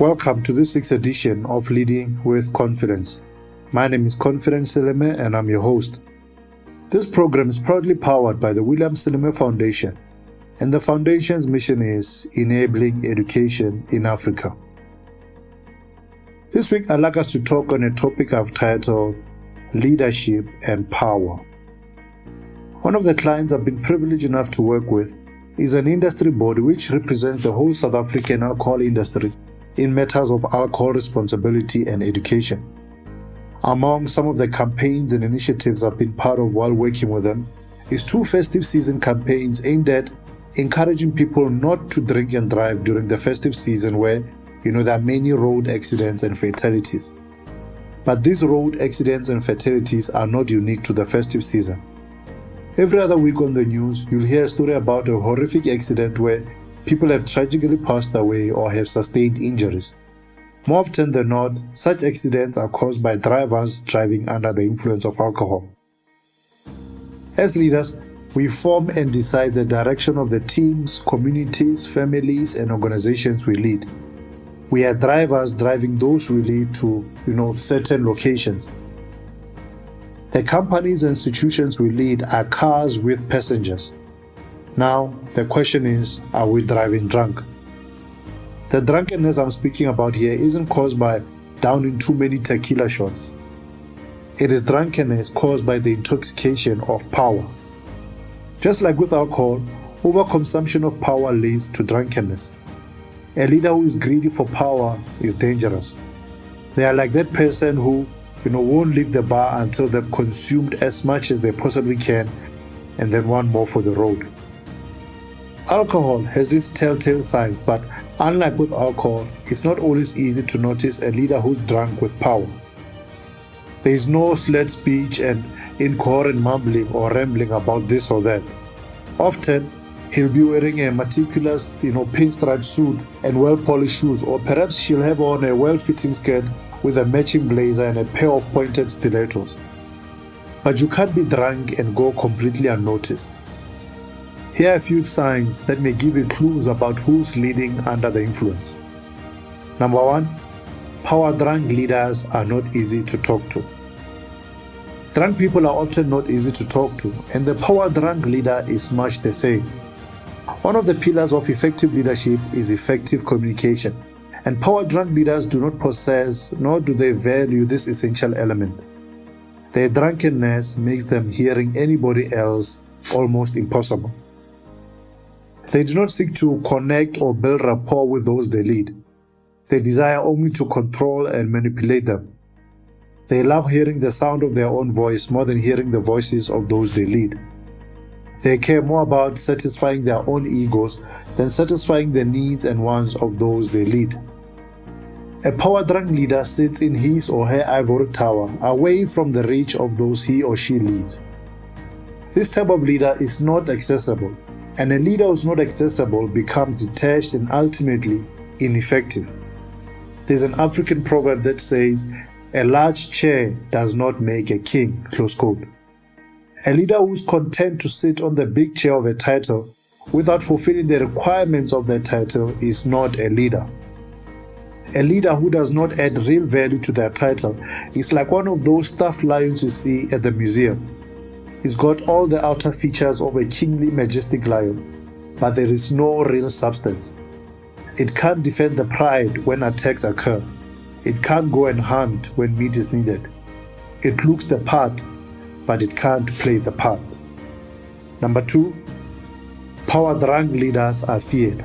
Welcome to this 6th edition of Leading with Confidence. My name is Confidence Seleme and I'm your host. This program is proudly powered by the William Seleme Foundation, and the Foundation's mission is enabling education in Africa. This week I'd like us to talk on a topic I've titled Leadership and Power. One of the clients I've been privileged enough to work with is an industry body which represents the whole South African alcohol industry in matters of alcohol responsibility and education. Among some of the campaigns and initiatives I've been part of while working with them is 2 festive season campaigns aimed at encouraging people not to drink and drive during the festive season where there are many road accidents and fatalities. But these road accidents and fatalities are not unique to the festive season. Every other week on the news, you'll hear a story about a horrific accident where people have tragically passed away or have sustained injuries. More often than not, such accidents are caused by drivers driving under the influence of alcohol. As leaders, we form and decide the direction of the teams, communities, families, and organizations we lead. We are drivers driving those we lead to, certain locations. The companies and institutions we lead are cars with passengers. Now, the question is, are we driving drunk? The drunkenness I'm speaking about here isn't caused by downing too many tequila shots. It is drunkenness caused by the intoxication of power. Just like with alcohol, overconsumption of power leads to drunkenness. A leader who is greedy for power is dangerous. They are like that person who, won't leave the bar until they've consumed as much as they possibly can, and then one more for the road. Alcohol has its telltale signs, but unlike with alcohol, it's not always easy to notice a leader who's drunk with power. There is no slurred speech and incoherent mumbling or rambling about this or that. Often, he'll be wearing a meticulous, pinstripe suit and well-polished shoes, or perhaps she'll have on a well-fitting skirt with a matching blazer and a pair of pointed stilettos. But you can't be drunk and go completely unnoticed. Here are a few signs that may give you clues about who's leading under the influence. Number 1, power-drunk leaders are not easy to talk to. Drunk people are often not easy to talk to, and the power-drunk leader is much the same. One of the pillars of effective leadership is effective communication, and power-drunk leaders do not possess nor do they value this essential element. Their drunkenness makes them hearing anybody else almost impossible. They do not seek to connect or build rapport with those they lead. They desire only to control and manipulate them. They love hearing the sound of their own voice more than hearing the voices of those they lead. They care more about satisfying their own egos than satisfying the needs and wants of those they lead. A power-drunk leader sits in his or her ivory tower, away from the reach of those he or she leads. This type of leader is not accessible, and a leader who's not accessible becomes detached and ultimately ineffective. There's an African proverb that says, "A large chair does not make a king," close quote. A leader who's content to sit on the big chair of a title without fulfilling the requirements of that title is not a leader. A leader who does not add real value to their title is like one of those stuffed lions you see at the museum. It's got all the outer features of a kingly, majestic lion, but there is no real substance. It can't defend the pride when attacks occur. It can't go and hunt when meat is needed. It looks the part, but it can't play the part. Number 2, power-drunk leaders are feared.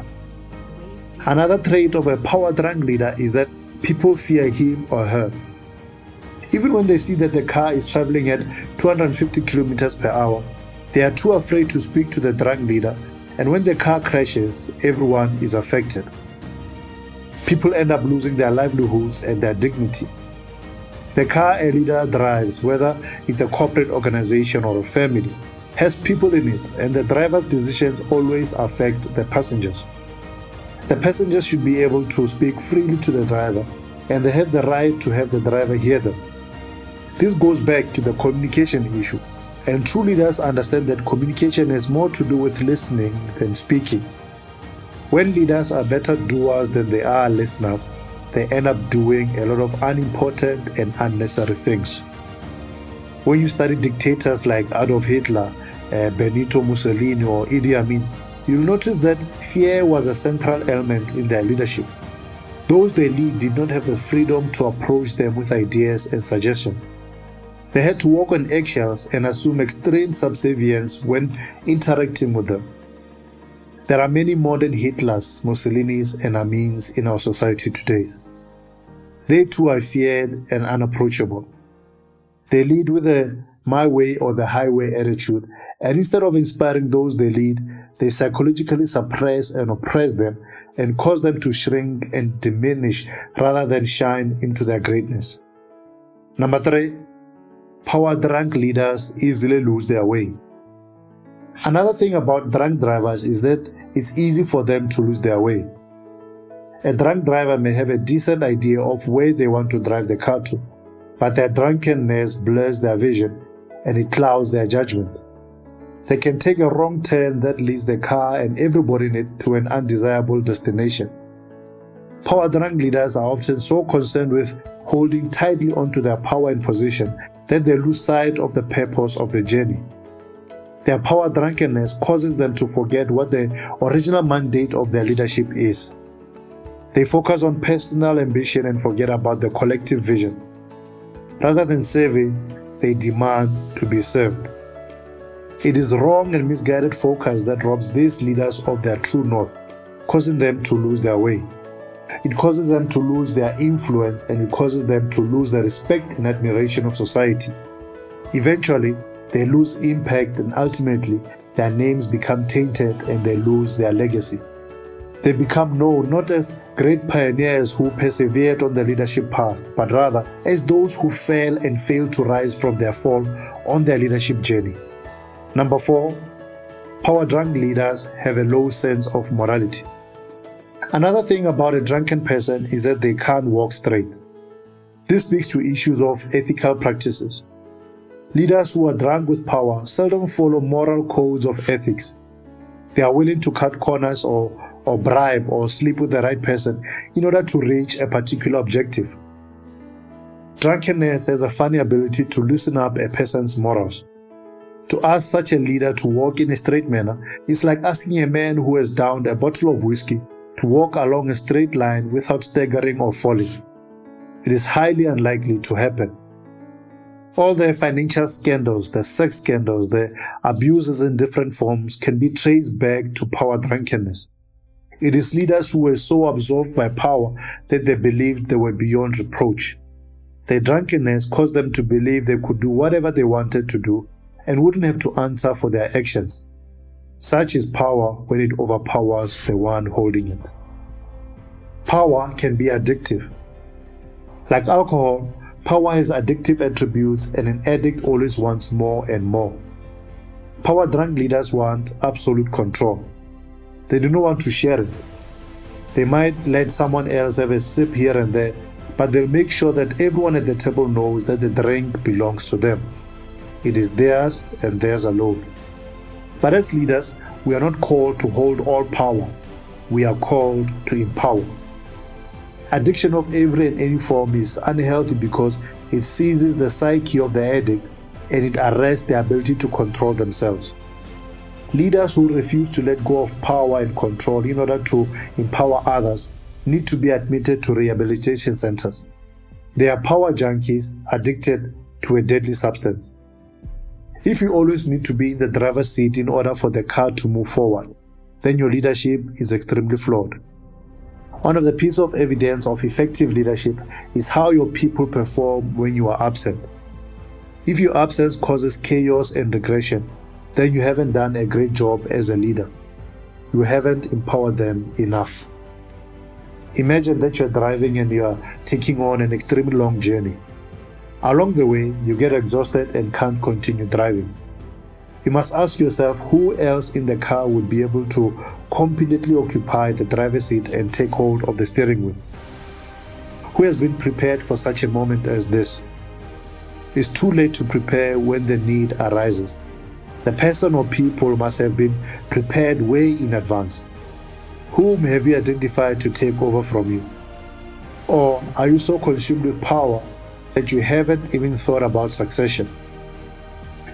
Another trait of a power-drunk leader is that people fear him or her. Even when they see that the car is traveling at 250 kilometers per hour, they are too afraid to speak to the drunk leader, and when the car crashes, everyone is affected. People end up losing their livelihoods and their dignity. The car a leader drives, whether it's a corporate organization or a family, has people in it, and the driver's decisions always affect the passengers. The passengers should be able to speak freely to the driver, and they have the right to have the driver hear them. This goes back to the communication issue, and true leaders understand that communication has more to do with listening than speaking. When leaders are better doers than they are listeners, they end up doing a lot of unimportant and unnecessary things. When you study dictators like Adolf Hitler, Benito Mussolini or Idi Amin, you'll notice that fear was a central element in their leadership. Those they lead did not have the freedom to approach them with ideas and suggestions. They had to walk on eggshells and assume extreme subservience when interacting with them. There are many modern Hitlers, Mussolinis and Amins in our society today. They too are feared and unapproachable. They lead with a my way or the highway attitude, and instead of inspiring those they lead, they psychologically suppress and oppress them and cause them to shrink and diminish rather than shine into their greatness. Number 3, power-drunk leaders easily lose their way. Another thing about drunk drivers is that it's easy for them to lose their way. A drunk driver may have a decent idea of where they want to drive the car to, but their drunkenness blurs their vision and it clouds their judgment. They can take a wrong turn that leads the car and everybody in it to an undesirable destination. Power-drunk leaders are often so concerned with holding tightly onto their power and position that they lose sight of the purpose of the journey. Their power drunkenness causes them to forget what the original mandate of their leadership is. They focus on personal ambition and forget about the collective vision. Rather than serving, they demand to be served. It is wrong and misguided focus that robs these leaders of their true north, causing them to lose their way. It causes them to lose their influence and it causes them to lose the respect and admiration of society. Eventually, they lose impact and ultimately, their names become tainted and they lose their legacy. They become known not as great pioneers who persevered on the leadership path, but rather as those who fell and failed to rise from their fall on their leadership journey. Number 4, power-drunk leaders have a low sense of morality. Another thing about a drunken person is that they can't walk straight. This speaks to issues of ethical practices. Leaders who are drunk with power seldom follow moral codes of ethics. They are willing to cut corners or bribe or sleep with the right person in order to reach a particular objective. Drunkenness has a funny ability to loosen up a person's morals. To ask such a leader to walk in a straight manner is like asking a man who has downed a bottle of whiskey to walk along a straight line without staggering or falling. It is highly unlikely to happen. All the financial scandals, the sex scandals, the abuses in different forms can be traced back to power drunkenness. It is leaders who were so absorbed by power that they believed they were beyond reproach. Their drunkenness caused them to believe they could do whatever they wanted to do and wouldn't have to answer for their actions. Such is power when it overpowers the one holding it. Power can be addictive. Like alcohol, power has addictive attributes and an addict always wants more and more. Power-drunk leaders want absolute control. They do not want to share it. They might let someone else have a sip here and there, but they'll make sure that everyone at the table knows that the drink belongs to them. It is theirs and theirs alone. But as leaders, we are not called to hold all power. We are called to empower. Addiction of every and any form is unhealthy because it seizes the psyche of the addict and it arrests their ability to control themselves. Leaders who refuse to let go of power and control in order to empower others need to be admitted to rehabilitation centers. They are power junkies addicted to a deadly substance. If you always need to be in the driver's seat in order for the car to move forward, then your leadership is extremely flawed. One of the pieces of evidence of effective leadership is how your people perform when you are absent. If your absence causes chaos and regression, then you haven't done a great job as a leader. You haven't empowered them enough. Imagine that you're driving and you're taking on an extremely long journey. Along the way, you get exhausted and can't continue driving. You must ask yourself who else in the car would be able to competently occupy the driver's seat and take hold of the steering wheel. Who has been prepared for such a moment as this? It's too late to prepare when the need arises. The person or people must have been prepared way in advance. Whom have you identified to take over from you? Or are you so consumed with power that you haven't even thought about succession?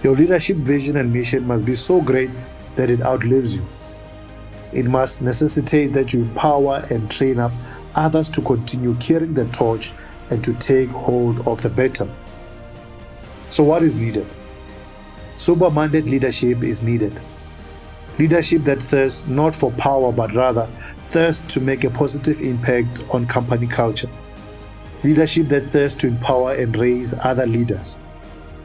Your leadership vision and mission must be so great that it outlives you. It must necessitate that you empower and train up others to continue carrying the torch and to take hold of the baton. So what is needed? Sober-minded leadership is needed. Leadership that thirsts not for power but rather thirsts to make a positive impact on company culture. Leadership that thirsts to empower and raise other leaders.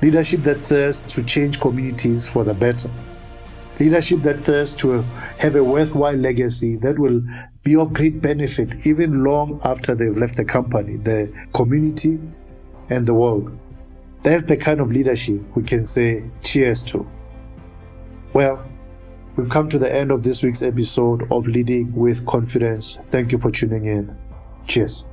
Leadership that thirsts to change communities for the better. Leadership that thirsts to have a worthwhile legacy that will be of great benefit even long after they've left the company, the community, and the world. That's the kind of leadership we can say cheers to. Well, we've come to the end of this week's episode of Leading with Confidence. Thank you for tuning in. Cheers.